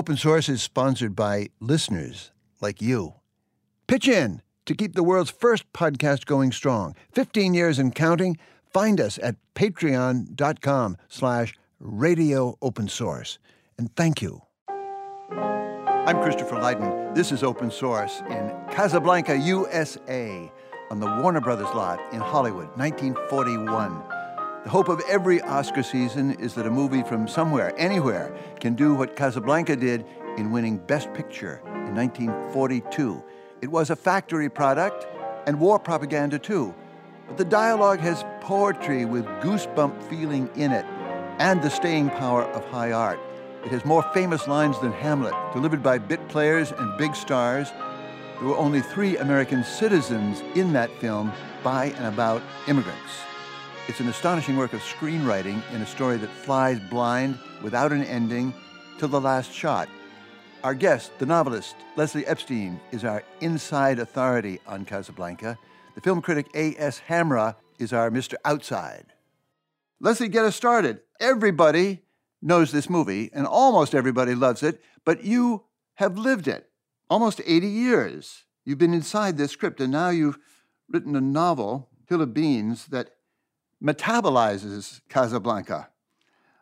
Open Source is sponsored by listeners like you. Pitch in to keep the world's first podcast going strong. 15 years and counting. Find us at patreon.com/radio open source. And thank you. I'm Christopher Leiden. This is Open Source in Casablanca, USA, on the Warner Brothers lot in Hollywood, 1941. The hope of every Oscar season is that a movie from somewhere, anywhere, can do what Casablanca did in winning Best Picture in 1942. It was a factory product and war propaganda, too. But the dialogue has poetry with goosebump feeling in it and the staying power of high art. It has more famous lines than Hamlet, delivered by bit players and big stars. There were only 3 American citizens in that film by and about immigrants. It's an astonishing work of screenwriting in a story that flies blind, without an ending, till the last shot. Our guest, the novelist Leslie Epstein, is our inside authority on Casablanca. The film critic A.S. Hamrah is our Mr. Outside. Leslie, get us started. Everybody knows this movie, and almost everybody loves it, but you have lived it almost 80 years. You've been inside this script, and now you've written a novel, Hill of Beans, that metabolizes Casablanca.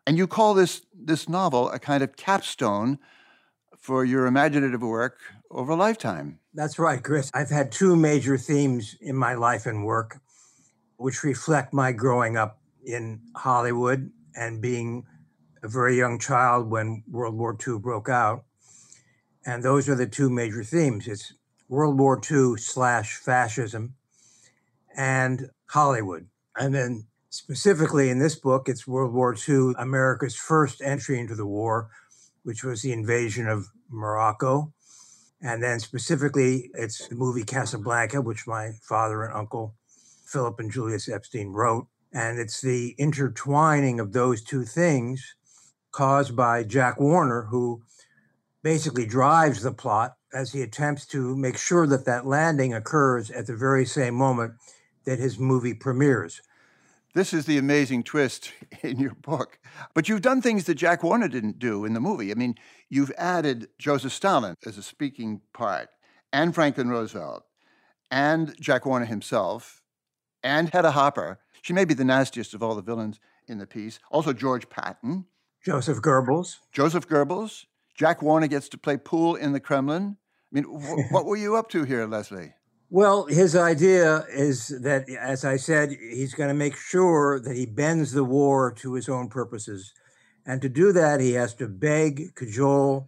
And you call this novel a kind of capstone for your imaginative work over a lifetime. That's right, Chris. I've had 2 major themes in my life and work, which reflect my growing up in Hollywood and being a very young child when World War II broke out. And those are the 2 major themes. It's World War II/fascism and Hollywood. And then specifically in this book, it's World War II, America's first entry into the war, which was the invasion of Morocco. And then specifically, it's the movie Casablanca, which my father and uncle, Philip and Julius Epstein, wrote. And it's the intertwining of those 2 things caused by Jack Warner, who basically drives the plot as he attempts to make sure that that landing occurs at the very same moment that his movie premieres. This is the amazing twist in your book. But you've done things that Jack Warner didn't do in the movie. I mean, you've added Joseph Stalin as a speaking part, and Franklin Roosevelt, and Jack Warner himself, and Hedda Hopper. She may be the nastiest of all the villains in the piece. Also George Patton. Joseph Goebbels. Joseph Goebbels. Jack Warner gets to play pool in the Kremlin. I mean, what were you up to here, Leslie? Well, his idea is that, as I said, he's going to make sure that he bends the war to his own purposes. And to do that, he has to beg, cajole,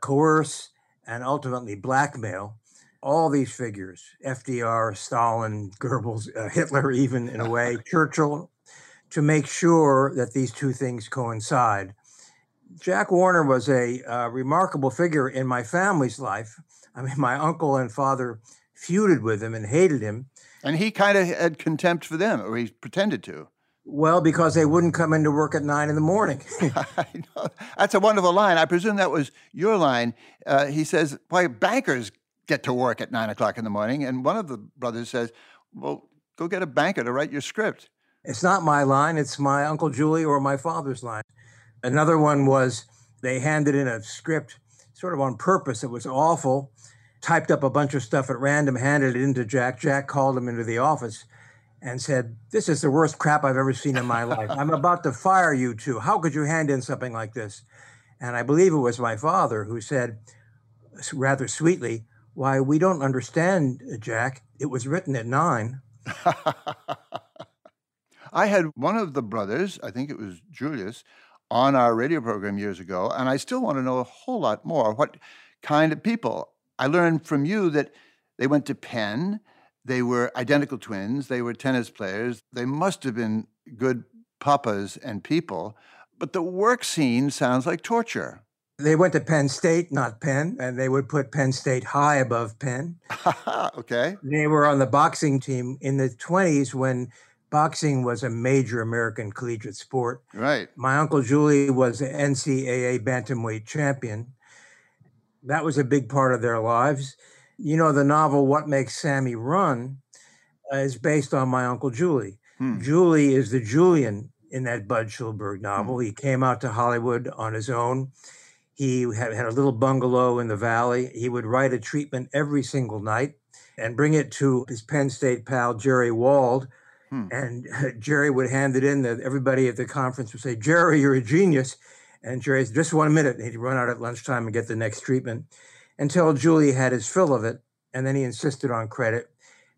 coerce, and ultimately blackmail all these figures, FDR, Stalin, Goebbels, Hitler even, in a way, Churchill, to make sure that these 2 things coincide. Jack Warner was a remarkable figure in my family's life. I mean, my uncle and father feuded with him and hated him. And he kind of had contempt for them, or he pretended to. Well, because they wouldn't come into work at 9 in the morning. I know. That's a wonderful line. I presume that was your line. He says, why, bankers get to work at 9 o'clock in the morning. And one of the brothers says, well, go get a banker to write your script. It's not my line. It's my Uncle Julie or my father's line. Another one was they handed in a script sort of on purpose. It was awful. Typed up a bunch of stuff at random, handed it in to Jack. Jack called him into the office and said, this is the worst crap I've ever seen in my life. I'm about to fire you 2. How could you hand in something like this? And I believe it was my father who said, rather sweetly, why, we don't understand, Jack. It was written at 9. I had one of the brothers, I think it was Julius, on our radio program years ago, and I still want to know a whole lot more. What kind of people? I learned from you that they went to Penn, they were identical twins, they were tennis players, they must have been good papas and people, but the work scene sounds like torture. They went to Penn State, not Penn, and they would put Penn State high above Penn. Okay. They were on the boxing team in the 20s when boxing was a major American collegiate sport. Right. My Uncle Julie was the NCAA bantamweight champion. That was a big part of their lives. You know, the novel What Makes Sammy Run is based on my Uncle Julie. Julie is the Julian in that Bud Schulberg novel. He came out to Hollywood on his own. He had a little bungalow in the valley. He would write a treatment every single night and bring it to his Penn State pal, Jerry Wald. And Jerry would hand it in. Everybody at the conference would say, "Jerry, you're a genius." And Jerry said, "Just 1 minute." And he'd run out at lunchtime and get the next treatment until Julie had his fill of it. And then he insisted on credit.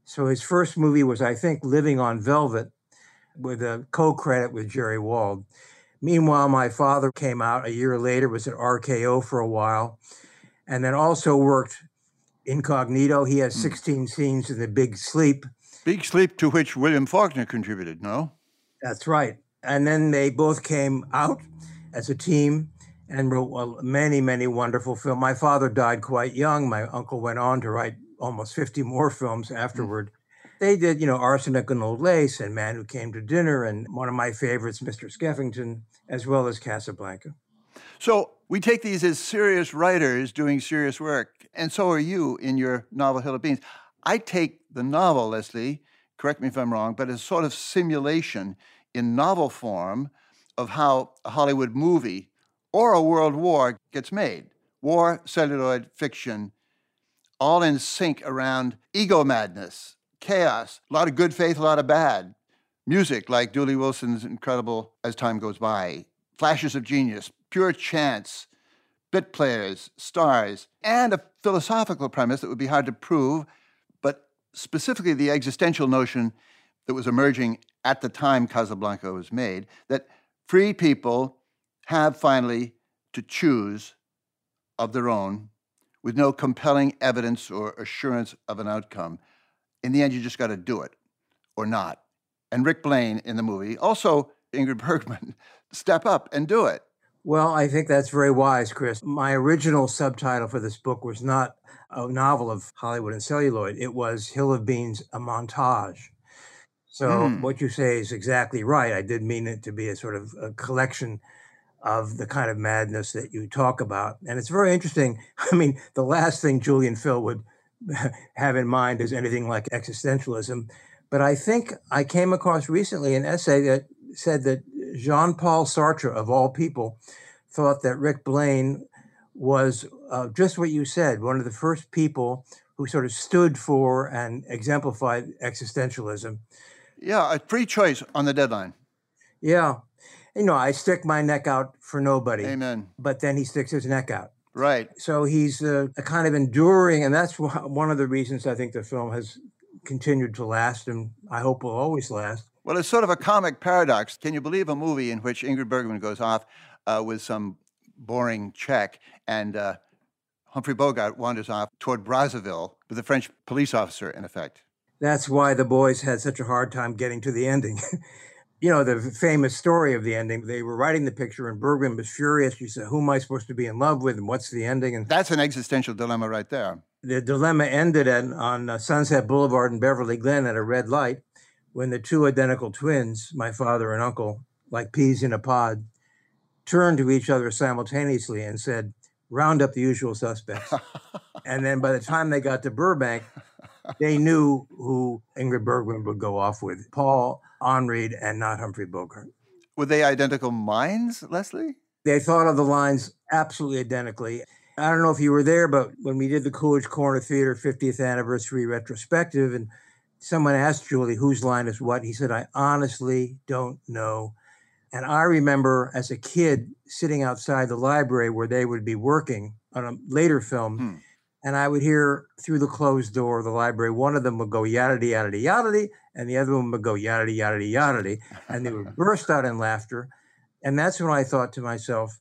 So his first movie was, I think, Living on Velvet, with a co-credit with Jerry Wald. Meanwhile, my father came out a year later, was at RKO for a while, and then also worked incognito. He has 16 scenes in The Big Sleep. Big Sleep, to which William Faulkner contributed, no? That's right. And then they both came out as a team and wrote many, many wonderful films. My father died quite young. My uncle went on to write almost 50 more films afterward. They did, you know, Arsenic and Old Lace and Man Who Came to Dinner and one of my favorites, Mr. Skeffington, as well as Casablanca. So we take these as serious writers doing serious work, and so are you in your novel Hill of Beans. I take the novel, Leslie, correct me if I'm wrong, but as sort of simulation in novel form of how a Hollywood movie or a world war gets made. War, celluloid, fiction, all in sync around ego madness, chaos, a lot of good faith, a lot of bad. Music, like Dooley Wilson's incredible As Time Goes By, flashes of genius, pure chance, bit players, stars, and a philosophical premise that would be hard to prove, but specifically the existential notion that was emerging at the time Casablanca was made, that free people have finally to choose of their own with no compelling evidence or assurance of an outcome. In the end, you just got to do it or not. And Rick Blaine in the movie, also Ingrid Bergman, step up and do it. Well, I think that's very wise, Chris. My original subtitle for this book was not a novel of Hollywood and celluloid. It was Hill of Beans, a montage. So what you say is exactly right. I did mean it to be a sort of a collection of the kind of madness that you talk about. And it's very interesting. I mean, the last thing Julie and Phil would have in mind is anything like existentialism. But I think I came across recently an essay that said that Jean-Paul Sartre, of all people, thought that Rick Blaine was just what you said, one of the first people who sort of stood for and exemplified existentialism. Yeah, a free choice on the deadline. Yeah. You know, I stick my neck out for nobody. Amen. But then he sticks his neck out. Right. So he's a kind of enduring, and that's one of the reasons I think the film has continued to last, and I hope will always last. Well, it's sort of a comic paradox. Can you believe a movie in which Ingrid Bergman goes off with some boring check, and Humphrey Bogart wanders off toward Brazzaville with a French police officer, in effect? That's why the boys had such a hard time getting to the ending. You know, the famous story of the ending, they were writing the picture and Bergman was furious. She said, "Who am I supposed to be in love with and what's the ending?" And that's an existential dilemma right there. The dilemma ended on Sunset Boulevard in Beverly Glen at a red light when the two identical twins, my father and uncle, like peas in a pod, turned to each other simultaneously and said, "Round up the usual suspects." And then by the time they got to Burbank, they knew who Ingrid Bergman would go off with, Paul Onread and not Humphrey Bogart. Were they identical minds, Leslie? They thought of the lines absolutely identically. I don't know if you were there, but when we did the Coolidge Corner Theater 50th anniversary retrospective, and someone asked Julie, whose line is what? He said, "I honestly don't know." And I remember as a kid sitting outside the library where they would be working on a later film, and I would hear through the closed door of the library, one of them would go yadda yadda yadda, and the other one would go yadda yadda yadda, and they would burst out in laughter. And that's when I thought to myself,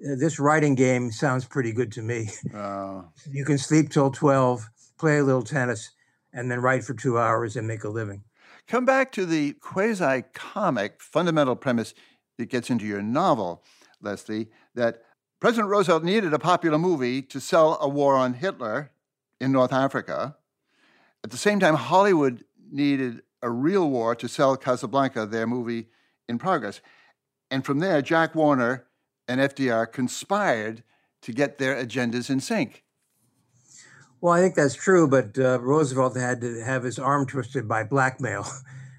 this writing game sounds pretty good to me. You can sleep till 12, play a little tennis, and then write for 2 hours and make a living. Come back to the quasi-comic fundamental premise that gets into your novel, Leslie, that President Roosevelt needed a popular movie to sell a war on Hitler in North Africa. At the same time, Hollywood needed a real war to sell Casablanca, their movie in progress. And from there, Jack Warner and FDR conspired to get their agendas in sync. Well, I think that's true, but Roosevelt had to have his arm twisted by blackmail.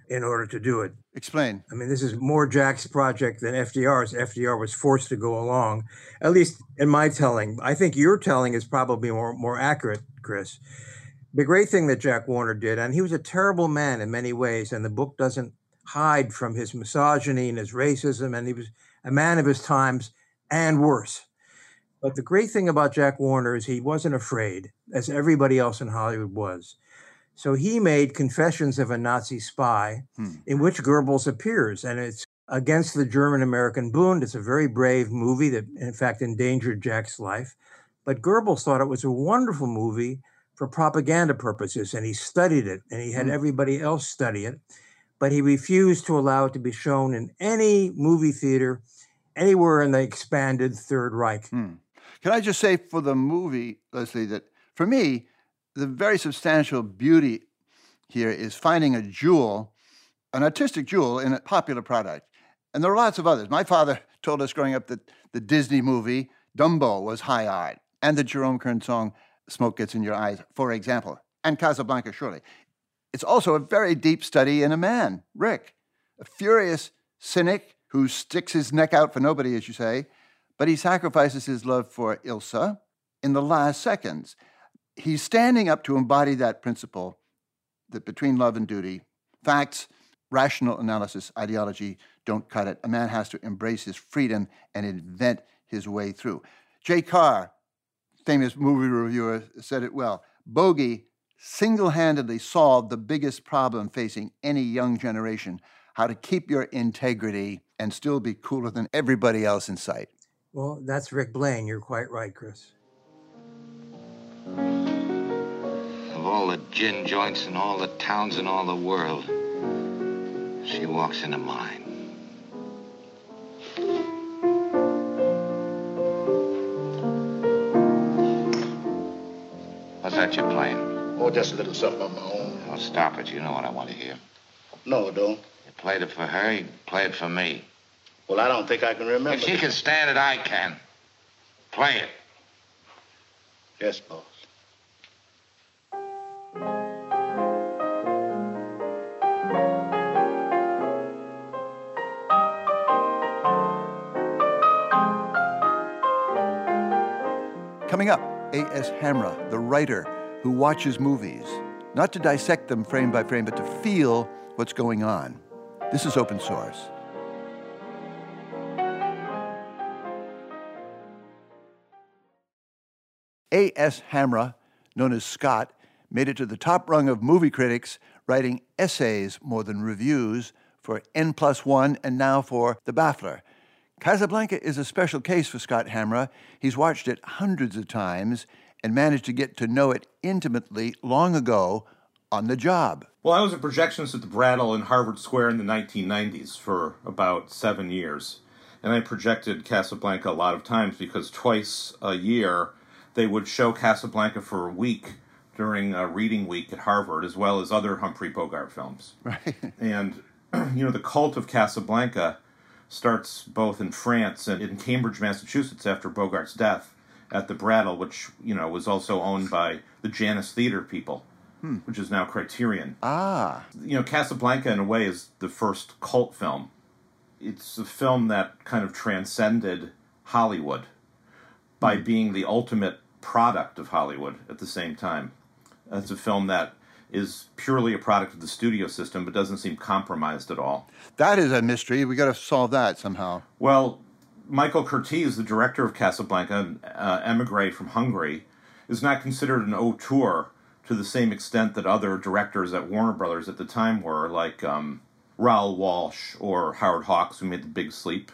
in order to do it. Explain. I mean, this is more Jack's project than FDR's. FDR was forced to go along, at least in my telling. I think your telling is probably more accurate, Chris. The great thing that Jack Warner did, and he was a terrible man in many ways, and the book doesn't hide from his misogyny and his racism, and he was a man of his times and worse. But the great thing about Jack Warner is he wasn't afraid, as everybody else in Hollywood was. So he made Confessions of a Nazi Spy, in which Goebbels appears, and it's against the German-American Bund. It's a very brave movie that, in fact, endangered Jack's life. But Goebbels thought it was a wonderful movie for propaganda purposes, and he studied it, and he had everybody else study it. But he refused to allow it to be shown in any movie theater anywhere in the expanded Third Reich. Can I just say for the movie, Leslie, that for me, the very substantial beauty here is finding a jewel, an artistic jewel in a popular product. And there are lots of others. My father told us growing up that the Disney movie Dumbo was high art, and the Jerome Kern song Smoke Gets In Your Eyes, for example, and Casablanca, surely. It's also a very deep study in a man, Rick, a furious cynic who sticks his neck out for nobody, as you say, but he sacrifices his love for Ilsa in the last seconds. He's standing up to embody that principle that between love and duty, facts, rational analysis, ideology don't cut it. A man has to embrace his freedom and invent his way through. Jay Carr, famous movie reviewer, said it well. Bogey single-handedly solved the biggest problem facing any young generation, how to keep your integrity and still be cooler than everybody else in sight. Well, that's Rick Blaine. You're quite right, Chris. All the gin joints and all the towns in all the world, she walks into mine. What's that you're playing? Oh, just a little something of my own. Oh, stop it. You know what I want to hear. No, I don't. You played it for her, you played it for me. Well, I don't think I can remember. If she can stand it, I can. Play it. Yes, boss. Coming up, A.S. Hamrah, the writer who watches movies, not to dissect them frame by frame, but to feel what's going on. This is Open Source. A.S. Hamrah, known as Scott, made it to the top rung of movie critics, writing essays more than reviews for N+1 and now for The Baffler. Casablanca is a special case for Scott Hamrah. He's watched it hundreds of times and managed to get to know it intimately long ago on the job. Well, I was a projectionist at the Brattle in Harvard Square in the 1990s for about 7 years. And I projected Casablanca a lot of times because twice a year they would show Casablanca for a week during a reading week at Harvard, as well as other Humphrey Bogart films. Right. And, you know, the cult of Casablanca starts both in France and in Cambridge, Massachusetts, after Bogart's death at the Brattle, which, you know, was also owned by the Janus Theater people, which is now Criterion. You know, Casablanca, in a way, is the first cult film. It's a film that kind of transcended Hollywood by being the ultimate product of Hollywood at the same time. It's a film that is purely a product of the studio system, but doesn't seem compromised at all. That is a mystery. We got to solve that somehow. Well, Michael Curtiz, the director of Casablanca, emigre from Hungary, is not considered an auteur to the same extent that other directors at Warner Brothers at the time were, like Raoul Walsh or Howard Hawks, who made The Big Sleep.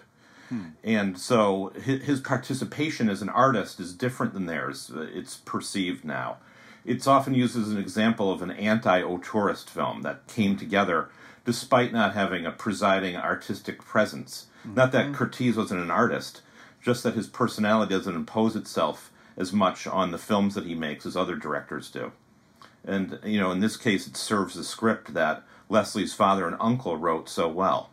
And so his participation as an artist is different than theirs. It's perceived now. It's often used as an example of an anti-auteurist film that came together despite not having a presiding artistic presence. Not that Curtiz wasn't an artist, just that his personality doesn't impose itself as much on the films that he makes as other directors do. And, you know, in this case, it serves the script that Leslie's father and uncle wrote so well.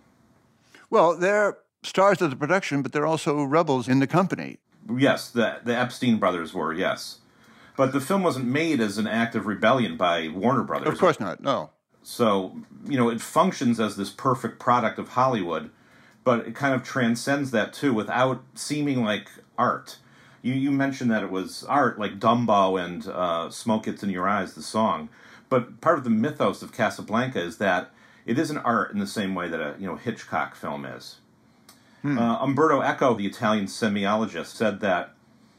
Well, they're stars of the production, but they're also rebels in the company. Yes, the Epstein brothers were, yes. But the film wasn't made as an act of rebellion by Warner Brothers. Of course not, no. So, you know, it functions as this perfect product of Hollywood, but it kind of transcends that, too, without seeming like art. You mentioned that it was art, like Dumbo and Smoke Gets In Your Eyes, the song. But part of the mythos of Casablanca is that it isn't art in the same way that a Hitchcock film is. Umberto Eco, the Italian semiologist, said that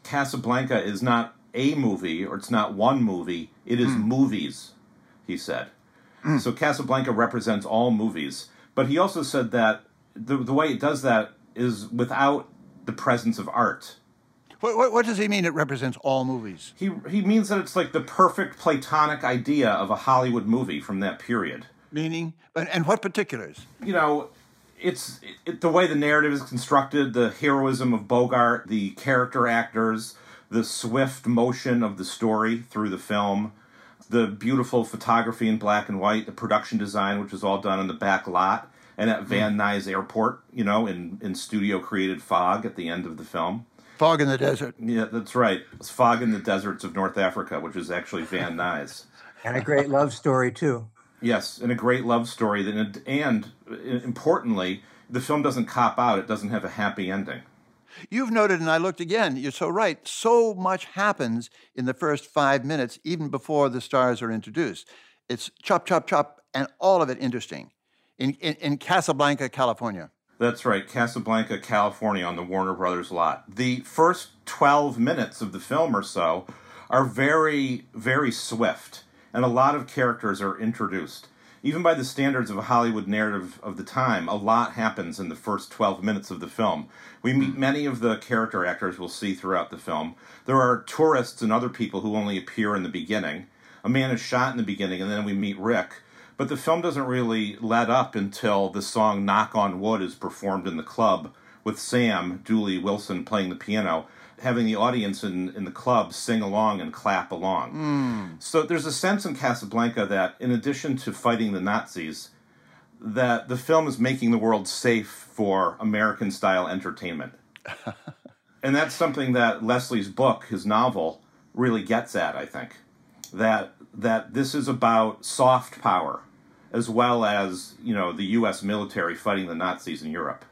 Casablanca is not a movie, or it's not one movie, it is movies, he said. So Casablanca represents all movies. But he also said that the way it does that is without the presence of art. What does he mean it represents all movies? He means that it's like the perfect platonic idea of a Hollywood movie from that period. Meaning? And what particulars? You know, it's the way the narrative is constructed, the heroism of Bogart, the character actors, the swift motion of the story through the film, the beautiful photography in black and white, the production design, which was all done in the back lot and at Van Nuys Airport, you know, in studio-created fog at the end of the film. Fog in the desert. Yeah, that's right. It's fog in the deserts of North Africa, which is actually Van Nuys. And a great love story, too. Yes, and a great love story. And importantly, the film doesn't cop out. It doesn't have a happy ending. You've noted, and I looked again, you're so right, so much happens in the first 5 minutes, even before the stars are introduced. It's chop, chop, chop, and all of it interesting in Casablanca, California. That's right, Casablanca, California, on the Warner Brothers lot. The first 12 minutes of the film or so are very, very swift, and a lot of characters are introduced. Even by the standards of a Hollywood narrative of the time, a lot happens in the first 12 minutes of the film. We meet many of the character actors we'll see throughout the film. There are tourists and other people who only appear in the beginning. A man is shot in the beginning, and then we meet Rick. But the film doesn't really let up until the song Knock on Wood is performed in the club, with Sam, Dooley Wilson, playing the piano, having the audience in the club sing along and clap along. So there's a sense in Casablanca that, in addition to fighting the Nazis, that the film is making the world safe for American-style entertainment. And that's something that Leslie's book, his novel, really gets at, I think, that this is about soft power, as well as, you know, the U.S. military fighting the Nazis in Europe.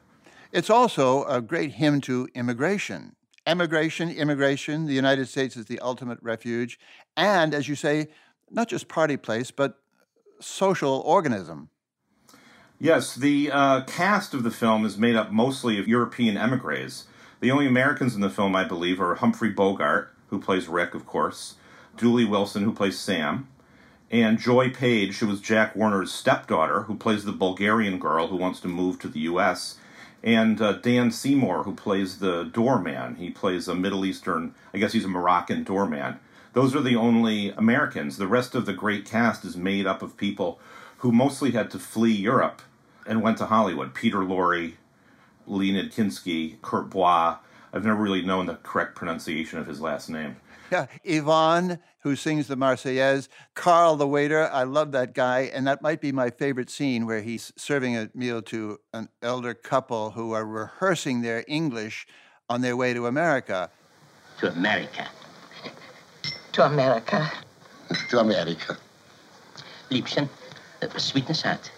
It's also a great hymn to immigration. Emigration, immigration, the United States is the ultimate refuge. And, as you say, not just party place, but social organism. Yes, the cast of the film is made up mostly of European emigres. The only Americans in the film, I believe, are Humphrey Bogart, who plays Rick, of course, Dooley Wilson, who plays Sam, and Joy Page, who was Jack Warner's stepdaughter, who plays the Bulgarian girl who wants to move to the U.S., and Dan Seymour, who plays the doorman. He plays a Middle Eastern, I guess he's a Moroccan doorman. Those are the only Americans. The rest of the great cast is made up of people who mostly had to flee Europe and went to Hollywood. Peter Lorre, Leonid Kinski, Kurt Bois. I've never really known the correct pronunciation of his last name. Yeah, Yvonne, who sings the Marseillaise, Carl the waiter, I love that guy, and that might be my favorite scene where he's serving a meal to an elder couple who are rehearsing their English on their way to America. To America. To America. To America. Liebchen, sweetness hat.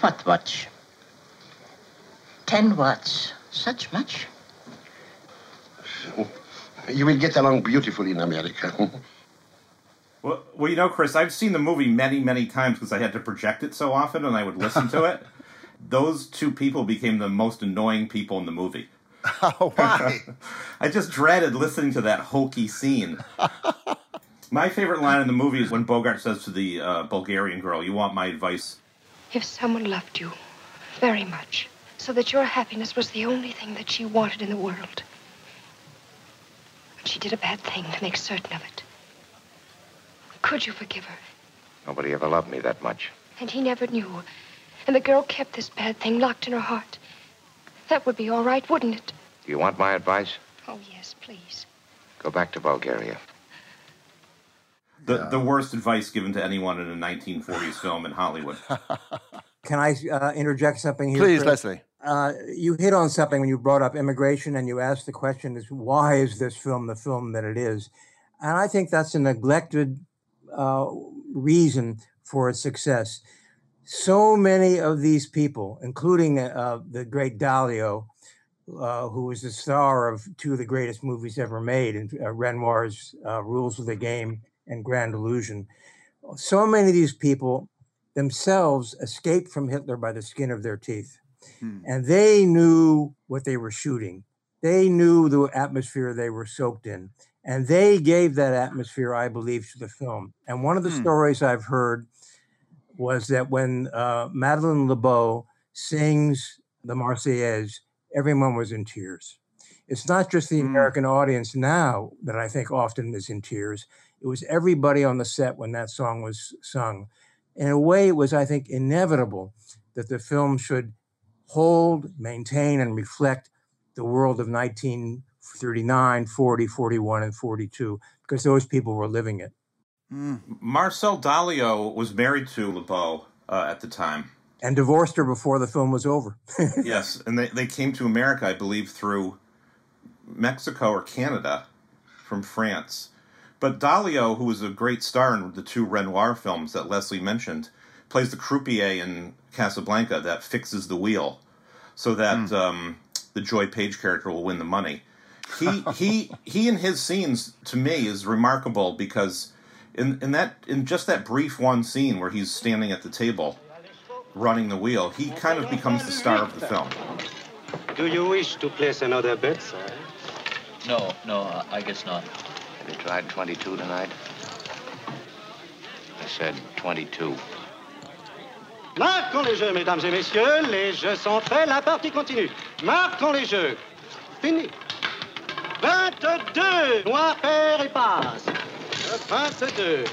What watch? 10 watts. Such much? You will get along beautifully in America. Well, you know, Chris, I've seen the movie many, many times because I had to project it so often and I would listen to it. Those two people became the most annoying people in the movie. Oh, why? I just dreaded listening to that hokey scene. My favorite line in the movie is when Bogart says to the Bulgarian girl, "You want my advice? If someone loved you very much, so that your happiness was the only thing that she wanted in the world, she did a bad thing to make certain of it. Could you forgive her?" Nobody ever loved me that much. And he never knew. And the girl kept this bad thing locked in her heart. That would be all right, wouldn't it? Do you want my advice? Oh, yes, please. Go back to Bulgaria. The worst advice given to anyone in a 1940s film in Hollywood. Can I interject something here? Please, Leslie. You hit on something when you brought up immigration and you asked the question, is why is this film the film that it is? And I think that's a neglected reason for its success. so many of these people, including the great Dalio, who was the star of two of the greatest movies ever made, and Renoir's Rules of the Game and Grand Illusion. So many of these people themselves escaped from Hitler by the skin of their teeth. Hmm. And they knew what they were shooting. They knew the atmosphere they were soaked in. And they gave that atmosphere, I believe, to the film. And one of the stories I've heard was that when Madeleine LeBeau sings the Marseillaise, everyone was in tears. It's not just the American audience now that I think often is in tears. It was everybody on the set when that song was sung. In a way, it was, I think, inevitable that the film should hold, maintain, and reflect the world of 1939, 40, 41, and 42, because those people were living it. Marcel Dalio was married to LeBeau at the time. And divorced her before the film was over. Yes, and they came to America, I believe, through Mexico or Canada from France. But Dalio, who was a great star in the two Renoir films that Leslie mentioned, plays the croupier in Casablanca that fixes the wheel so that the Joy Page character will win the money. He and his scenes, to me, is remarkable because in just that brief one scene where he's standing at the table running the wheel, he kind of becomes the star of the film. Do you wish to place another bet, sir? No, no, I guess not. Have you tried 22 tonight? I said 22. Marquons les jeux, mesdames et messieurs. Les jeux sont faits. La partie continue. Marquons les jeux. Fini. 22. Noir, pair et passe. 22.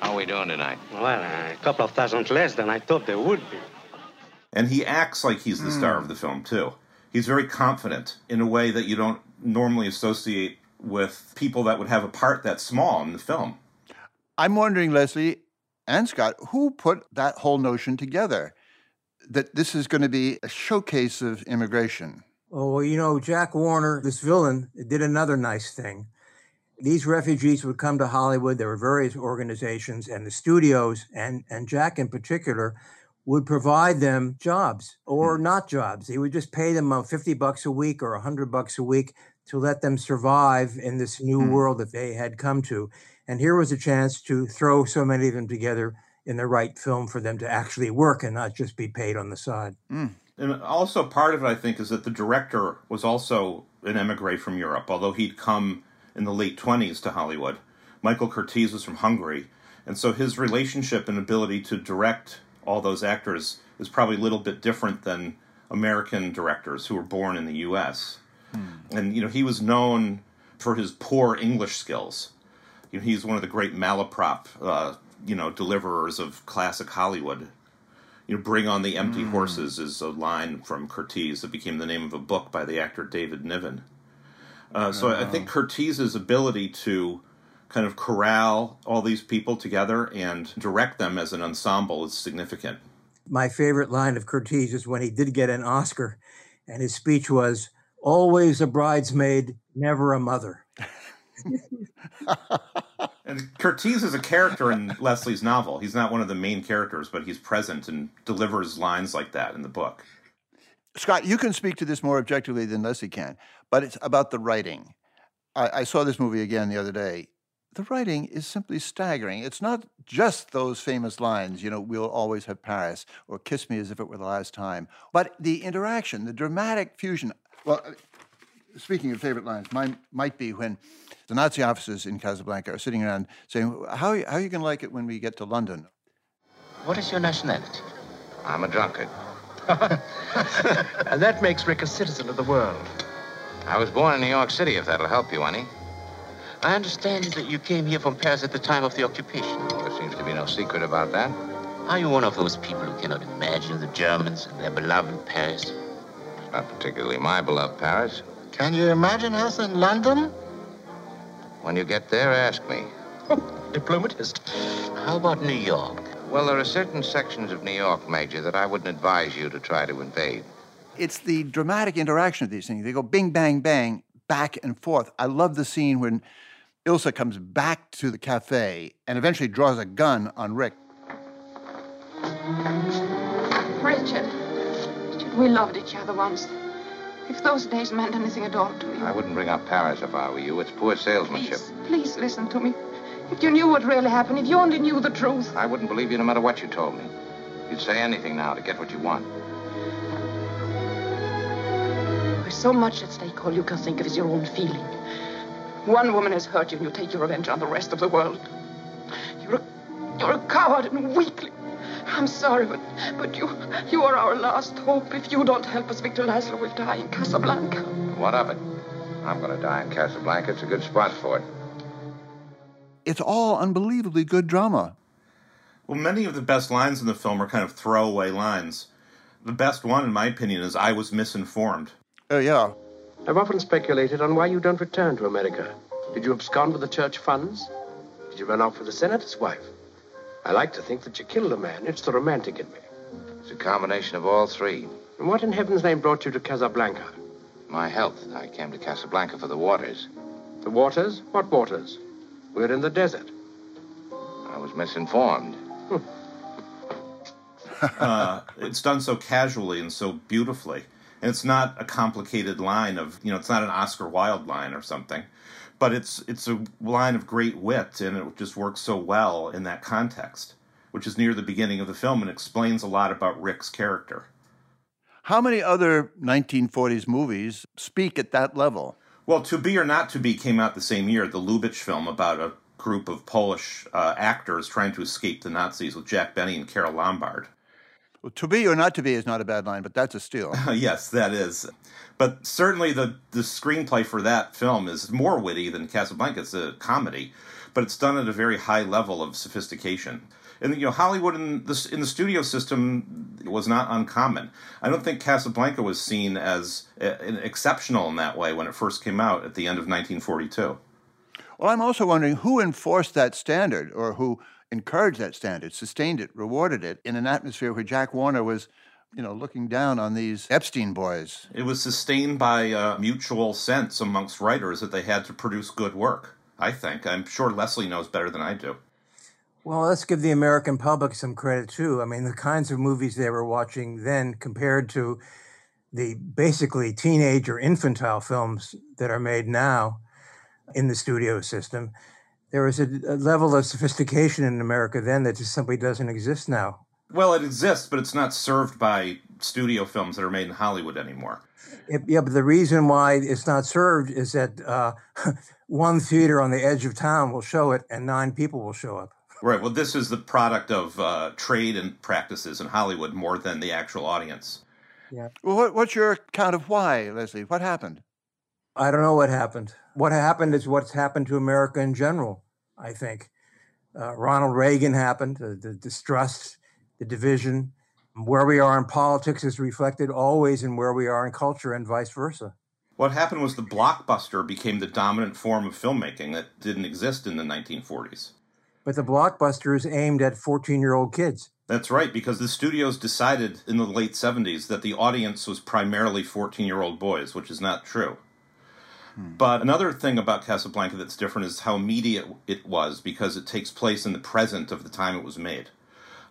How are we doing tonight? Well, a couple of thousand less than I thought there would be. And he acts like he's the star of the film, too. He's very confident in a way that you don't normally associate with people that would have a part that small in the film. I'm wondering, Leslie and Scott, who put that whole notion together, that this is going to be a showcase of immigration? Oh, well, you know, Jack Warner, this villain, did another nice thing. These refugees would come to Hollywood. There were various organizations and the studios, and Jack in particular would provide them jobs or not jobs. He would just pay them $50 a week or $100 a week to let them survive in this new world that they had come to. And here was a chance to throw so many of them together in the right film for them to actually work and not just be paid on the side. And also part of it, I think, is that the director was also an emigre from Europe, although he'd come in the late 20s to Hollywood. Michael Curtiz was from Hungary. And so his relationship and ability to direct all those actors is probably a little bit different than American directors who were born in the U.S. And, you know, he was known for his poor English skills. You know, he's one of the great malaprop, you know, deliverers of classic Hollywood. You know, Bring on the Empty Horses is a line from Curtiz that became the name of a book by the actor David Niven. So I think Curtiz's ability to kind of corral all these people together and direct them as an ensemble is significant. My favorite line of Curtiz is when he did get an Oscar, and his speech was, "Always a bridesmaid, never a mother." And Curtiz is a character in Leslie's novel. He's not one of the main characters, but he's present and delivers lines like that in the book. Scott, you can speak to this more objectively than Leslie can, but it's about the writing. I saw this movie again the other day. The writing is simply staggering. It's not just those famous lines, you know, "We'll always have Paris," or "Kiss me as if it were the last time," but the interaction, the dramatic fusion. Well, speaking of favorite lines, mine might be when the Nazi officers in Casablanca are sitting around saying, how are you going to like it when we get to London? What is your nationality? I'm a drunkard. And that makes Rick a citizen of the world. I was born in New York City, if that'll help you any. I understand that you came here from Paris at the time of the occupation. Well, there seems to be no secret about that. Are you one of those people who cannot imagine the Germans and their beloved Paris? Not particularly my beloved Paris. Can you imagine us in London? When you get there, ask me. Oh, diplomatist. How about New York? Well, there are certain sections of New York, Major, that I wouldn't advise you to try to invade. It's the dramatic interaction of these things. They go bing, bang, bang, back and forth. I love the scene when Ilsa comes back to the cafe and eventually draws a gun on Rick. Richard. Richard, we loved each other once. If those days meant anything at all to me... I wouldn't bring up Paris if I were you. It's poor salesmanship. Please listen to me. If you knew what really happened, if you only knew the truth... I wouldn't believe you no matter what you told me. You'd say anything now to get what you want. There's so much at stake, all you can think of is your own feeling. One woman has hurt you and you take your revenge on the rest of the world. You're a coward and a weakling. I'm sorry, but you are our last hope. If you don't help us, Victor Laszlo will die in Casablanca. What of it? I'm going to die in Casablanca. It's a good spot for it. It's all unbelievably good drama. Well, many of the best lines in the film are kind of throwaway lines. The best one, in my opinion, is I was misinformed. Oh, yeah. I've often speculated on why you don't return to America. Did you abscond with the church funds? Did you run off with the senator's wife? I like to think that you killed a man. It's the romantic in me. It's a combination of all three. And what in heaven's name brought you to Casablanca? My health. I came to Casablanca for the waters. The waters? What waters? We're in the desert. I was misinformed. It's done so casually and so beautifully. And it's not a complicated line of, you know, it's not an Oscar Wilde line or something. But it's a line of great wit, and it just works so well in that context, which is near the beginning of the film and explains a lot about Rick's character. How many other 1940s movies speak at that level? Well, To Be or Not To Be came out the same year, the Lubitsch film about a group of Polish actors trying to escape the Nazis with Jack Benny and Carol Lombard. Well, To Be or Not To Be is not a bad line, but that's a steal. Yes, that is. But certainly the screenplay for that film is more witty than Casablanca. It's a comedy, but it's done at a very high level of sophistication. And, you know, Hollywood in the studio system was not uncommon. I don't think Casablanca was seen as exceptional in that way when it first came out at the end of 1942. Well, I'm also wondering who enforced that standard or who encouraged that standard, sustained it, rewarded it in an atmosphere where Jack Warner was, you know, looking down on these Epstein boys. It was sustained by a mutual sense amongst writers that they had to produce good work, I think. I'm sure Leslie knows better than I do. Well, let's give the American public some credit, too. I mean, the kinds of movies they were watching then compared to the basically teenage or infantile films that are made now in the studio system, there was a level of sophistication in America then that just simply doesn't exist now. Well, it exists, but it's not served by studio films that are made in Hollywood anymore. Yeah, but the reason why it's not served is that one theater on the edge of town will show it and 9 people will show up. Right. Well, this is the product of trade and practices in Hollywood more than the actual audience. Yeah. Well, what's your account of why, Leslie? What happened? I don't know what happened. What happened is what's happened to America in general, I think. Ronald Reagan happened, the distrust, the division. Where we are in politics is reflected always in where we are in culture and vice versa. What happened was the blockbuster became the dominant form of filmmaking that didn't exist in the 1940s. But the blockbuster is aimed at 14-year-old kids. That's right, because the studios decided in the late 70s that the audience was primarily 14-year-old boys, which is not true. Hmm. But another thing about Casablanca that's different is how immediate it was, because it takes place in the present of the time it was made.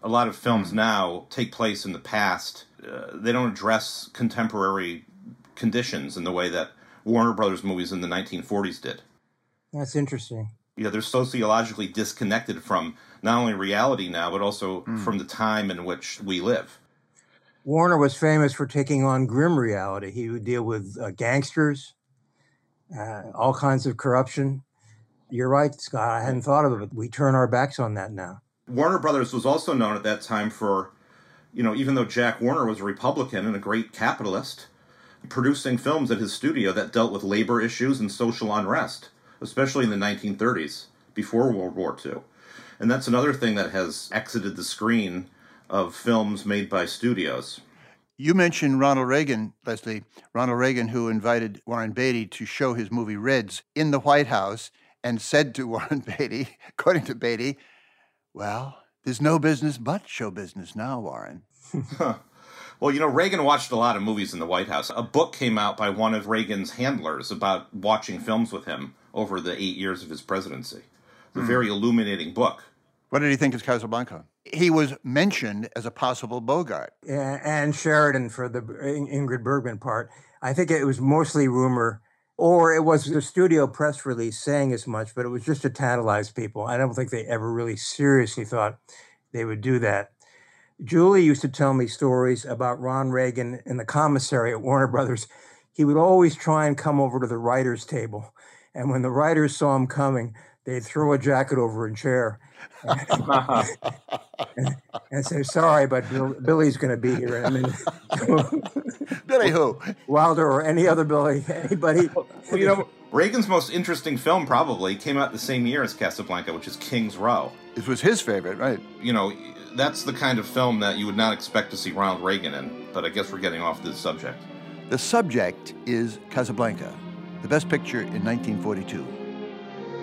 A lot of films now take place in the past. They don't address contemporary conditions in the way that Warner Brothers movies in the 1940s did. That's interesting. Yeah, they're sociologically disconnected from not only reality now, but also from the time in which we live. Warner was famous for taking on grim reality. He would deal with gangsters, all kinds of corruption. You're right, Scott. I hadn't thought of it, but we turn our backs on that now. Warner Brothers was also known at that time for, you know, even though Jack Warner was a Republican and a great capitalist, producing films at his studio that dealt with labor issues and social unrest, especially in the 1930s, before World War II. And that's another thing that has exited the screen of films made by studios. You mentioned Ronald Reagan, Leslie. Ronald Reagan, who invited Warren Beatty to show his movie Reds in the White House and said to Warren Beatty, according to Beatty, well, there's no business but show business now, Warren. Well, you know, Reagan watched a lot of movies in the White House. A book came out by one of Reagan's handlers about watching films with him over the 8 years of his presidency. It's a very illuminating book. What did he think of Casablanca? He was mentioned as a possible Bogart. And Sheridan for the Ingrid Bergman part. I think it was mostly rumor, or it was the studio press release saying as much, but it was just to tantalize people. I don't think they ever really seriously thought they would do that. Julie used to tell me stories about Ron Reagan in the commissary at Warner Brothers. He would always try and come over to the writers' table. And when the writers saw him coming, they'd throw a jacket over a chair and say, sorry, but Billy's going to be here in a minute. Billy who? Wilder or any other Billy, anybody. Well, you know, Reagan's most interesting film probably came out the same year as Casablanca, which is King's Row. It was his favorite, right? You know, that's the kind of film that you would not expect to see Ronald Reagan in, but I guess we're getting off this subject. The subject is Casablanca, the best picture in 1942.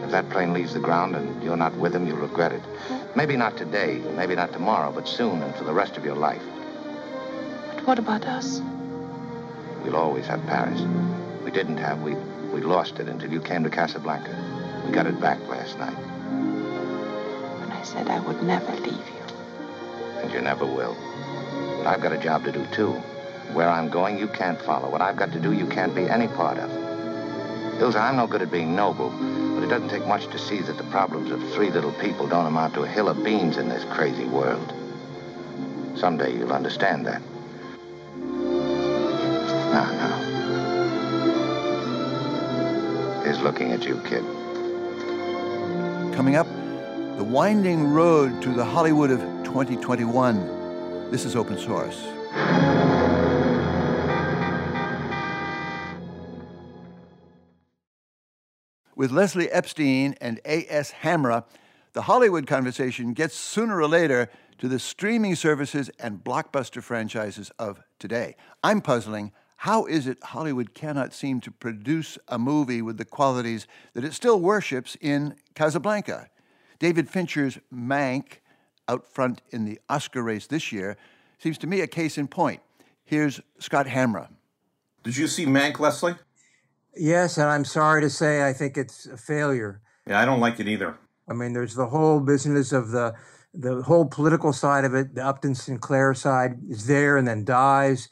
If that plane leaves the ground and you're not with him, you'll regret it. Maybe not today, maybe not tomorrow, but soon and for the rest of your life. But what about us? We'll always have Paris. We didn't have, we lost it until you came to Casablanca. We got it back last night. When I said I would never leave you. And you never will. But I've got a job to do, too. Where I'm going, you can't follow. What I've got to do, you can't be any part of. Ilsa, I'm no good at being noble, but it doesn't take much to see that the problems of three little people don't amount to a hill of beans in this crazy world. Someday you'll understand that. Now, now. He's looking at you, kid. Coming up, the winding road to the Hollywood of 2021. This is Open Source. With Leslie Epstein and A.S. Hamrah, the Hollywood conversation gets sooner or later to the streaming services and blockbuster franchises of today. I'm puzzling, how is it Hollywood cannot seem to produce a movie with the qualities that it still worships in Casablanca? David Fincher's Mank, out front in the Oscar race this year, seems to me a case in point. Here's Scott Hamrah. Did you see Mank, Leslie? Yes, and I'm sorry to say I think it's a failure. Yeah, I don't like it either. I mean, there's the whole business of the whole political side of it. The Upton Sinclair side is there and then dies.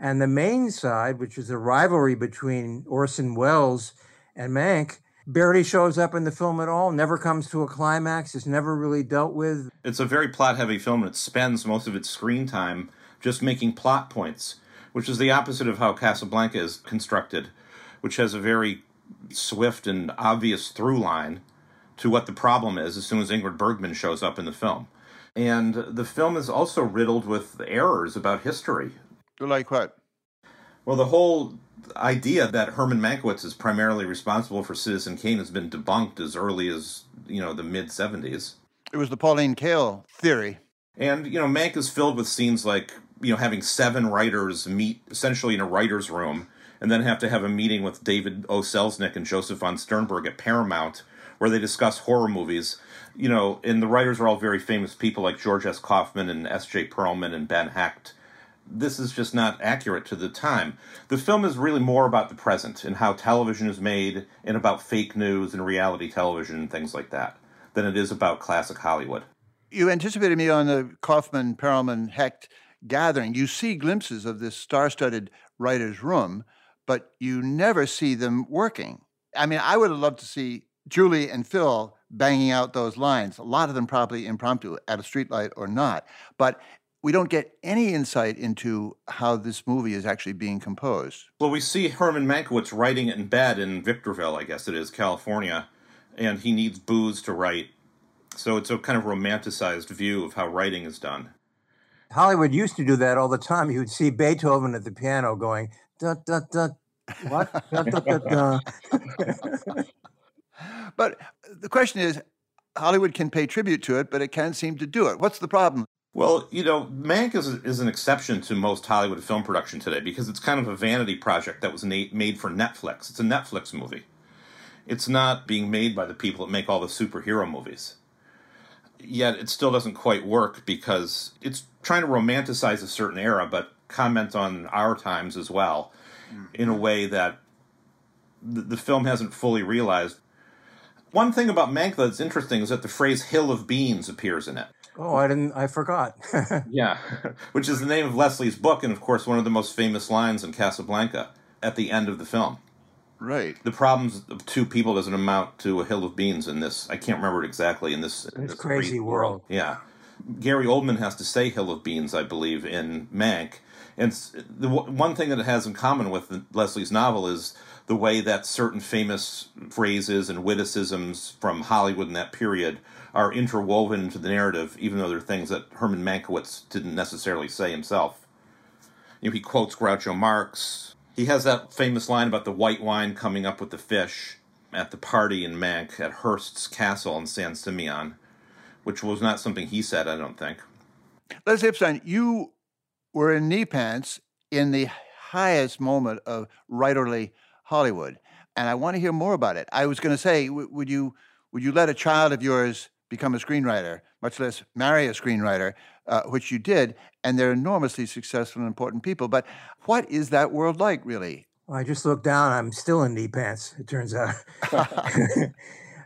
And the main side, which is the rivalry between Orson Welles and Mank, barely shows up in the film at all, never comes to a climax, is never really dealt with. It's a very plot-heavy film, and it spends most of its screen time just making plot points, which is the opposite of how Casablanca is constructed, which has a very swift and obvious through line to what the problem is as soon as Ingrid Bergman shows up in the film. And the film is also riddled with errors about history. Like what? Well, the whole idea that Herman Mankiewicz is primarily responsible for Citizen Kane has been debunked as early as, you know, the mid-'70s. It was the Pauline Kael theory. And, you know, Mank is filled with scenes like, you know, having seven writers meet essentially in a writer's room and then have to have a meeting with David O. Selznick and Joseph von Sternberg at Paramount, where they discuss horror movies. You know, and the writers are all very famous people like George S. Kaufman and S.J. Perlman and Ben Hecht. This is just not accurate to the time. The film is really more about the present and how television is made and about fake news and reality television and things like that than it is about classic Hollywood. You anticipated me on the Kaufman, Perlman, Hecht gathering. You see glimpses of this star-studded writer's room, but you never see them working. I mean, I would have loved to see Julie and Phil banging out those lines, a lot of them probably impromptu, at a streetlight or not. But we don't get any insight into how this movie is actually being composed. Well, we see Herman Mankiewicz writing it in bed in Victorville, I guess it is, California, and he needs booze to write. So it's a kind of romanticized view of how writing is done. Hollywood used to do that all the time. You would see Beethoven at the piano going, da, da, da, what? Da, da, da, da. But the question is, Hollywood can pay tribute to it, but it can't seem to do it. What's the problem? Well, you know, Mank is an exception to most Hollywood film production today because it's kind of a vanity project that was made for Netflix. It's a Netflix movie. It's not being made by the people that make all the superhero movies. Yet it still doesn't quite work because it's trying to romanticize a certain era, but comment on our times as well, in a way that the film hasn't fully realized. One thing about Mank that's interesting is that the phrase Hill of Beans appears in it. Oh, I forgot. Yeah, which is the name of Leslie's book and, of course, one of the most famous lines in Casablanca at the end of the film. Right. The problems of two people doesn't amount to a hill of beans in this. I can't remember it exactly in this. It's crazy world. Yeah. Gary Oldman has to say hill of beans, I believe, in Mank. And the one thing that it has in common with Leslie's novel is the way that certain famous phrases and witticisms from Hollywood in that period are interwoven into the narrative, even though they're things that Herman Mankiewicz didn't necessarily say himself. You know, he quotes Groucho Marx. He has that famous line about the white wine coming up with the fish at the party in Mank at Hearst's Castle in San Simeon, which was not something he said, I don't think. Leslie Epstein, you were in knee pants in the highest moment of writerly Hollywood, and I want to hear more about it. I was going to say, would you let a child of yours become a screenwriter, much less marry a screenwriter, which you did, and they're enormously successful and important people. But what is that world like, really? Well, I just looked down. I'm still in knee pants, it turns out.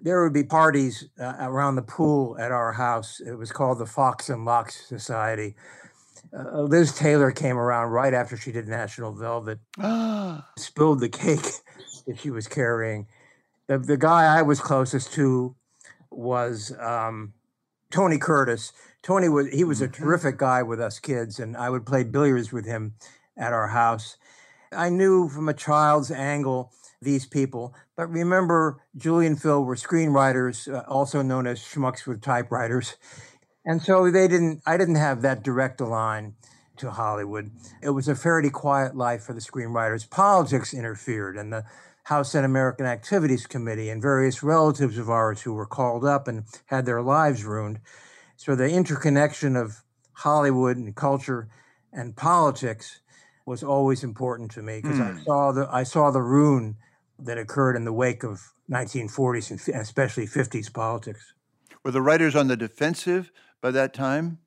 There would be parties around the pool at our house. It was called the Fox and Lox Society. Liz Taylor came around right after she did National Velvet, spilled the cake that she was carrying. The guy I was closest to was Tony Curtiz. Tony was a terrific guy with us kids, and I would play billiards with him at our house. I knew from a child's angle these people, but remember, Julie and Phil were screenwriters, also known as schmucks with typewriters. And so I didn't have that direct line to Hollywood. It was a fairly quiet life for the screenwriters. Politics interfered, and the House and American Activities Committee and various relatives of ours who were called up and had their lives ruined. So the interconnection of Hollywood and culture and politics was always important to me, because I saw the ruin that occurred in the wake of 1940s and especially 50s politics. Were the writers on the defensive by that time?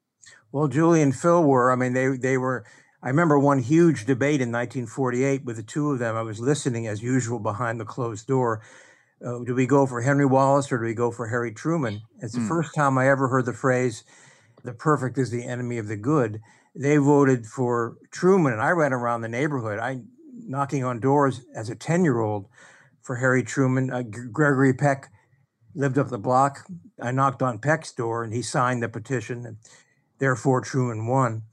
Well, Julie and Phil were. I mean, they were. I remember one huge debate in 1948 with the two of them. I was listening, as usual, behind the closed door. Do we go for Henry Wallace or do we go for Harry Truman? It's the first time I ever heard the phrase, the perfect is the enemy of the good. They voted for Truman, and I ran around the neighborhood, knocking on doors as a 10-year-old for Harry Truman. Gregory Peck lived up the block. I knocked on Peck's door, and he signed the petition, and therefore Truman won.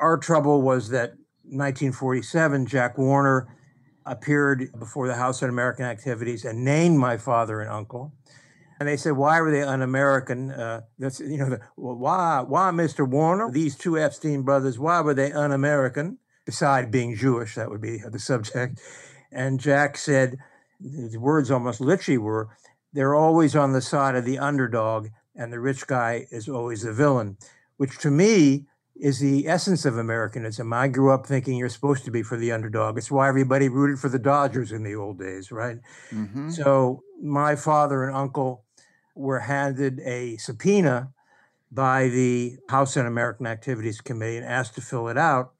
Our trouble was that in 1947, Jack Warner appeared before the House on American Activities and named my father and uncle. And they said, why were they un-American? Why, Mr. Warner? These two Epstein brothers, why were they un-American? Besides being Jewish, that would be the subject. And Jack said, his words almost literally were, they're always on the side of the underdog, and the rich guy is always the villain, which to me is the essence of Americanism. I grew up thinking you're supposed to be for the underdog. It's why everybody rooted for the Dodgers in the old days, right? Mm-hmm. So my father and uncle were handed a subpoena by the House and American Activities Committee and asked to fill it out.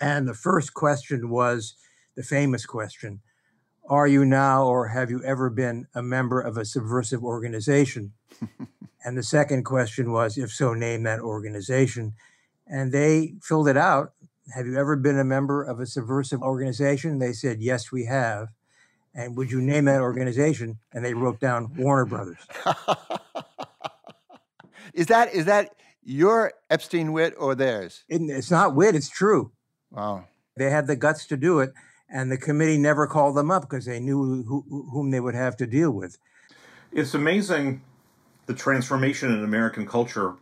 And the first question was the famous question, are you now or have you ever been a member of a subversive organization? And the second question was, if so, name that organization. And they filled it out. Have you ever been a member of a subversive organization? They said, yes, we have. And would you name that organization? And they wrote down Warner Brothers. Is that your Epstein wit or theirs? It's not wit, it's true. Wow. They had the guts to do it. And the committee never called them up because they knew whom they would have to deal with. It's amazing the transformation in American culture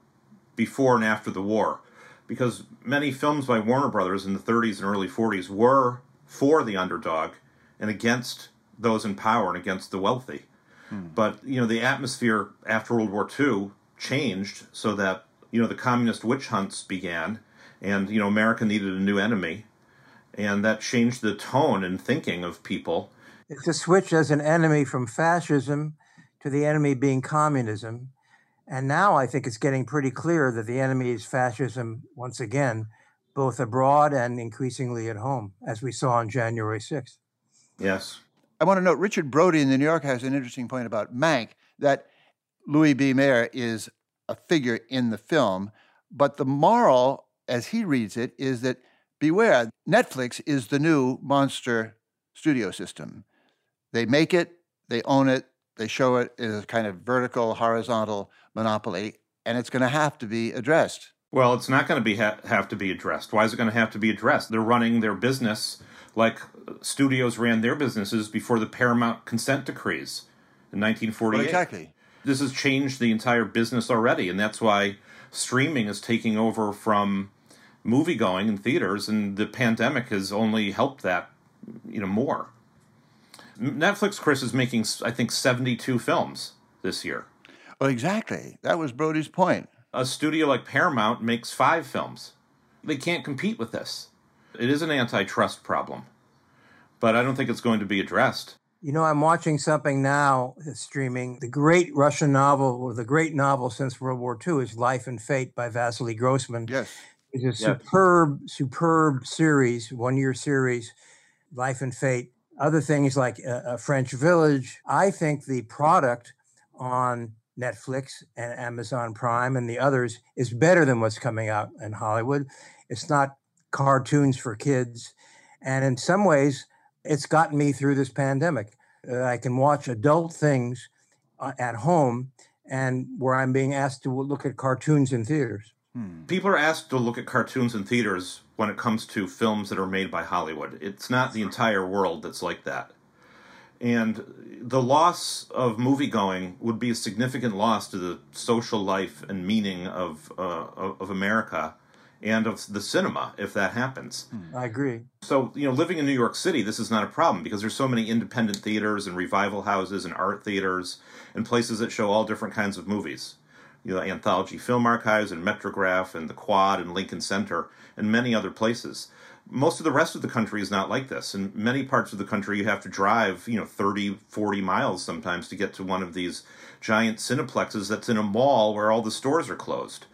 before and after the war, because many films by Warner Brothers in the 30s and early 40s were for the underdog and against those in power and against the wealthy. But, you know, the atmosphere after World War II changed so that, you know, the communist witch hunts began and, you know, America needed a new enemy. And that changed the tone and thinking of people. It's a switch as an enemy from fascism to the enemy being communism. And now I think it's getting pretty clear that the enemy is fascism once again, both abroad and increasingly at home, as we saw on January 6th. Yes. I want to note, Richard Brody in the New Yorker has an interesting point about Mank. that Louis B. Mayer is a figure in the film, but the moral, as he reads it, is that beware, Netflix is the new monster studio system. They make it, they own it, they show it as a kind of vertical, horizontal monopoly, and it's going to have to be addressed. Well, it's not going to be have to be addressed. Why is it going to have to be addressed? They're running their business like studios ran their businesses before the Paramount consent decrees in 1948. Well, exactly. This has changed the entire business already, and that's why streaming is taking over from movie-going in theaters, and the pandemic has only helped that, more. Netflix, Chris, is making, I think, 72 films this year. Well, exactly. That was Brody's point. A studio like Paramount makes 5 films. They can't compete with this. It is an antitrust problem, but I don't think it's going to be addressed. I'm watching something now, streaming. The great Russian novel, or the great novel since World War II, is Life and Fate by Vasily Grossman. Yes. It's a superb series, one-year series, Life and Fate. Other things like A French Village. I think the product on Netflix and Amazon Prime and the others is better than what's coming out in Hollywood. It's not cartoons for kids. And in some ways, it's gotten me through this pandemic. I can watch adult things at home, and where I'm being asked to look at cartoons in theaters. People are asked to look at cartoons in theaters when it comes to films that are made by Hollywood. It's not the entire world that's like that. And the loss of movie-going would be a significant loss to the social life and meaning of America and of the cinema if that happens. I agree. So, living in New York City, this is not a problem because there's so many independent theaters and revival houses and art theaters and places that show all different kinds of movies. Anthology Film Archives and Metrograph and the Quad and Lincoln Center and many other places. Most of the rest of the country is not like this. In many parts of the country, you have to drive, 30, 40 miles sometimes to get to one of these giant cineplexes that's in a mall where all the stores are closed.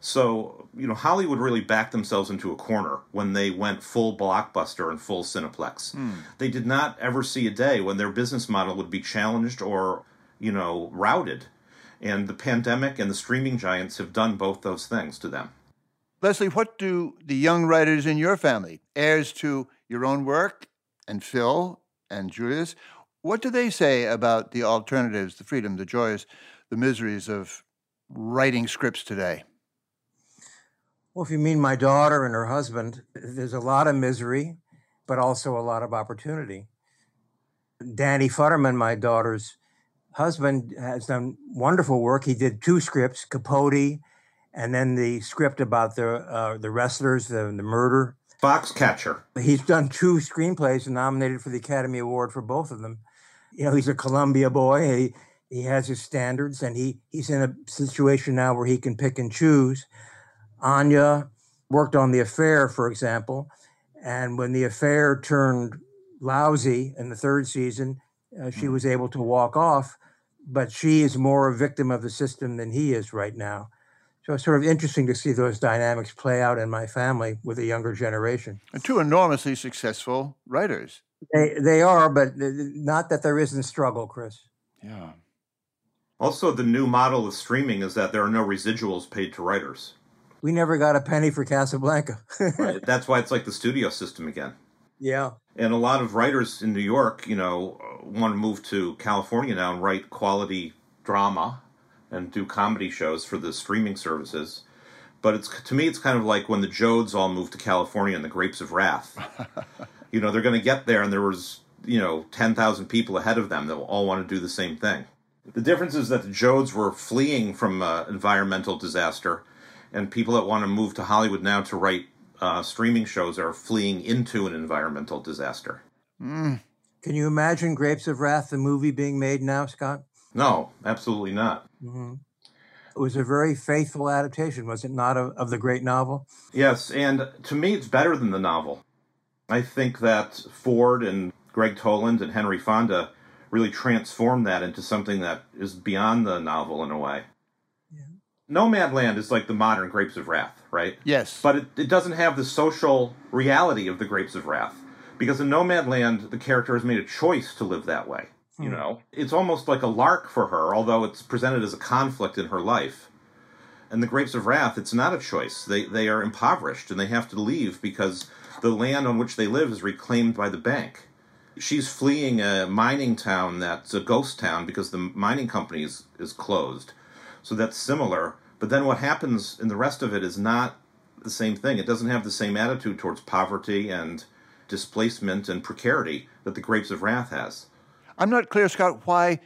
So, Hollywood really backed themselves into a corner when they went full blockbuster and full cineplex. They did not ever see a day when their business model would be challenged or, routed. And the pandemic and the streaming giants have done both those things to them. Leslie, what do the young writers in your family, heirs to your own work, and Phil and Julius, what do they say about the alternatives, the freedom, the joys, the miseries of writing scripts today? Well, if you mean my daughter and her husband, there's a lot of misery, but also a lot of opportunity. Danny Futterman, my daughter's husband, has done wonderful work. He did 2 scripts, Capote, and then the script about the wrestlers, the murder. Foxcatcher. He's done 2 screenplays and nominated for the Academy Award for both of them. He's a Columbia boy. He has his standards, and he's in a situation now where he can pick and choose. Anya worked on The Affair, for example, and when The Affair turned lousy in the 3rd season, she was able to walk off, but she is more a victim of the system than he is right now. So it's sort of interesting to see those dynamics play out in my family with a younger generation. And 2 enormously successful writers. They are, but not that there isn't struggle, Chris. Yeah. Also, the new model of streaming is that there are no residuals paid to writers. We never got a penny for Casablanca. Right. That's why it's like the studio system again. Yeah. And a lot of writers in New York, want to move to California now and write quality drama and do comedy shows for the streaming services. But to me, it's kind of like when the Jodes all moved to California in the Grapes of Wrath. They're going to get there, and there was, 10,000 people ahead of them that all want to do the same thing. The difference is that the Jodes were fleeing from environmental disaster, and people that want to move to Hollywood now to write streaming shows are fleeing into an environmental disaster. Can you imagine Grapes of Wrath, the movie, being made now, Scott? No, absolutely not. It was a very faithful adaptation, was it not, of the great novel? Yes, and to me it's better than the novel. I think that Ford and Greg Toland and Henry Fonda really transformed that into something that is beyond the novel in a way. Nomadland is like the modern Grapes of Wrath, right? Yes. But it doesn't have the social reality of the Grapes of Wrath. Because in Nomadland, the character has made a choice to live that way. you know. It's almost like a lark for her, although it's presented as a conflict in her life. And the Grapes of Wrath, it's not a choice. They are impoverished, and they have to leave because the land on which they live is reclaimed by the bank. She's fleeing a mining town that's a ghost town because the mining company is closed. So that's similar. But then what happens in the rest of it is not the same thing. It doesn't have the same attitude towards poverty and displacement and precarity that the Grapes of Wrath has. I'm not clear, Scott, why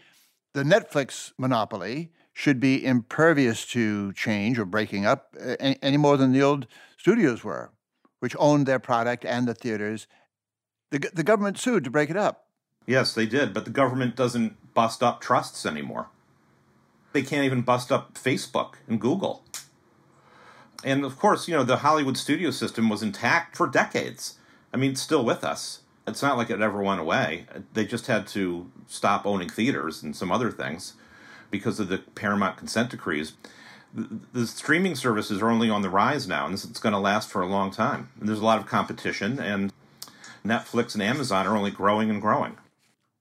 the Netflix monopoly should be impervious to change or breaking up any more than the old studios were, which owned their product and the theaters. The government sued to break it up. Yes, they did, but the government doesn't bust up trusts anymore. They can't even bust up Facebook and Google. And, of course, you know, the Hollywood studio system was intact for decades. I mean, it's still with us. It's not like it ever went away. They just had to stop owning theaters and some other things because of the Paramount consent decrees. The streaming services are only on the rise now, and it's going to last for a long time. And there's a lot of competition, and Netflix and Amazon are only growing and growing.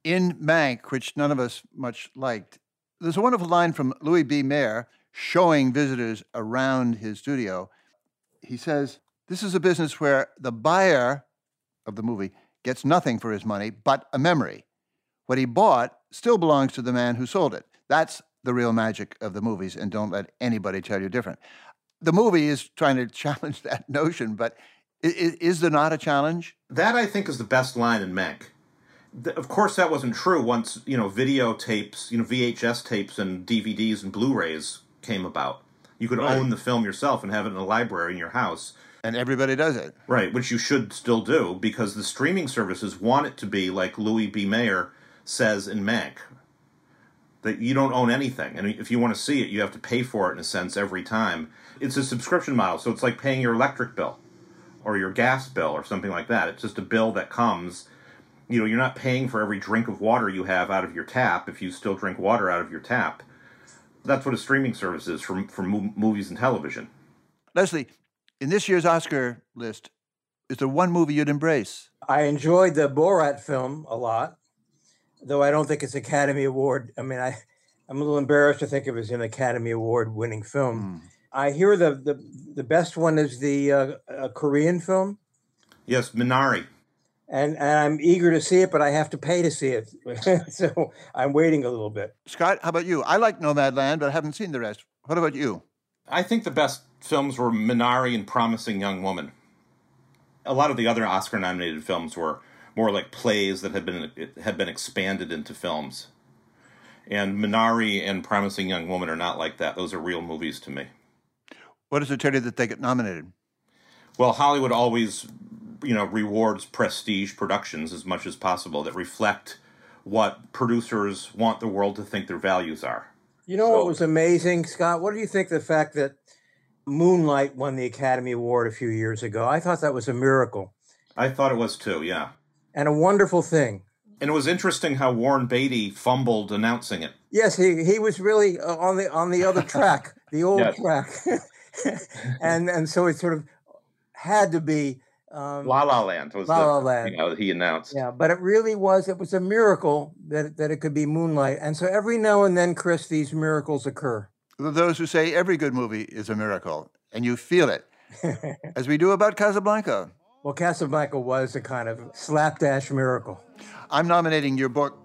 In Mank, which none of us much liked, there's a wonderful line from Louis B. Mayer showing visitors around his studio. He says, "This is a business where the buyer of the movie gets nothing for his money but a memory. What he bought still belongs to the man who sold it. That's the real magic of the movies, and don't let anybody tell you different." The movie is trying to challenge that notion, but is there not a challenge? That, I think, is the best line in Mank. Of course, that wasn't true once, you know, videotapes, you know, VHS tapes and DVDs and Blu-rays came about. You could own the film yourself and have it in a library in your house. And everybody does it. Right, which you should still do, because the streaming services want it to be like Louis B. Mayer says in Mank, that you don't own anything. And if you want to see it, you have to pay for it, in a sense, every time. It's a subscription model, so it's like paying your electric bill or your gas bill or something like that. It's just a bill that comes. You know, you're not paying for every drink of water you have out of your tap if you still drink water out of your tap. That's what a streaming service is for movies and television. Leslie, in this year's Oscar list, is there one movie you'd embrace? I enjoyed the Borat film a lot, though I don't think it's Academy Award. I mean, I'm a little embarrassed to think of it as an Academy Award winning film. Mm. I hear the best one is the Korean film. Yes, Minari. And I'm eager to see it, but I have to pay to see it. So I'm waiting a little bit. Scott, how about you? I like Nomadland, but I haven't seen the rest. What about you? I think the best films were Minari and Promising Young Woman. A lot of the other Oscar-nominated films were more like plays that had been expanded into films. And Minari and Promising Young Woman are not like that. Those are real movies to me. What does it tell you that they get nominated? Well, Hollywood always, you know, rewards prestige productions as much as possible that reflect what producers want the world to think their values are. You know, so, what was amazing, Scott? What do you think the fact that Moonlight won the Academy Award a few years ago? I thought that was a miracle. I thought it was too, yeah. And a wonderful thing. And it was interesting how Warren Beatty fumbled announcing it. Yes, he was really on the other track, the old track. and so it sort of had to be La La Land was La La Land. You know, he announced. Yeah, but it was a miracle that it could be Moonlight. And so every now and then, Chris, these miracles occur. Those who say every good movie is a miracle, and you feel it, as we do about Casablanca. Well, Casablanca was a kind of slapdash miracle. I'm nominating your book,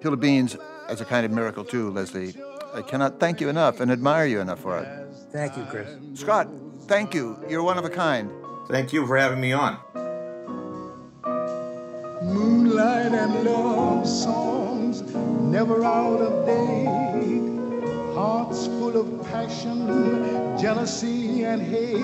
Hill of Beans, as a kind of miracle too, Leslie. I cannot thank you enough and admire you enough for it. Thank you, Chris. Scott, thank you. You're one of a kind. Thank you for having me on. Moonlight and love songs, never out of date. Hearts full of passion, jealousy and hate.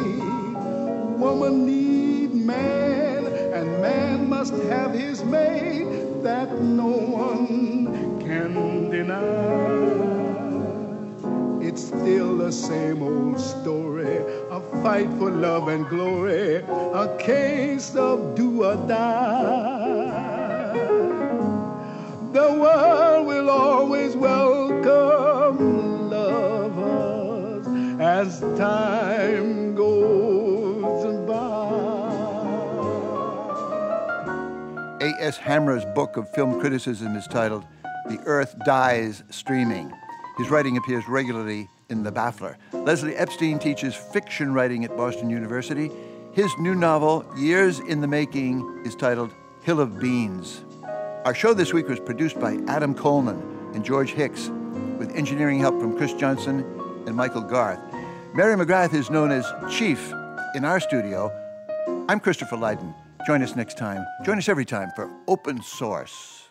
Woman need man, and man must have his mate, that no one can deny. It's still the same old story. A fight for love and glory, a case of do or die. The world will always welcome lovers as time goes by. A.S. Hamrah's book of film criticism is titled The Earth Dies Streaming. His writing appears regularly in The Baffler. Leslie Epstein teaches fiction writing at Boston University. His new novel, Years in the Making, is titled Hill of Beans. Our show this week was produced by Adam Coleman and George Hicks, with engineering help from Chris Johnson and Michael Garth. Mary McGrath is known as Chief in our studio. I'm Christopher Leiden. Join us next time. Join us every time for Open Source.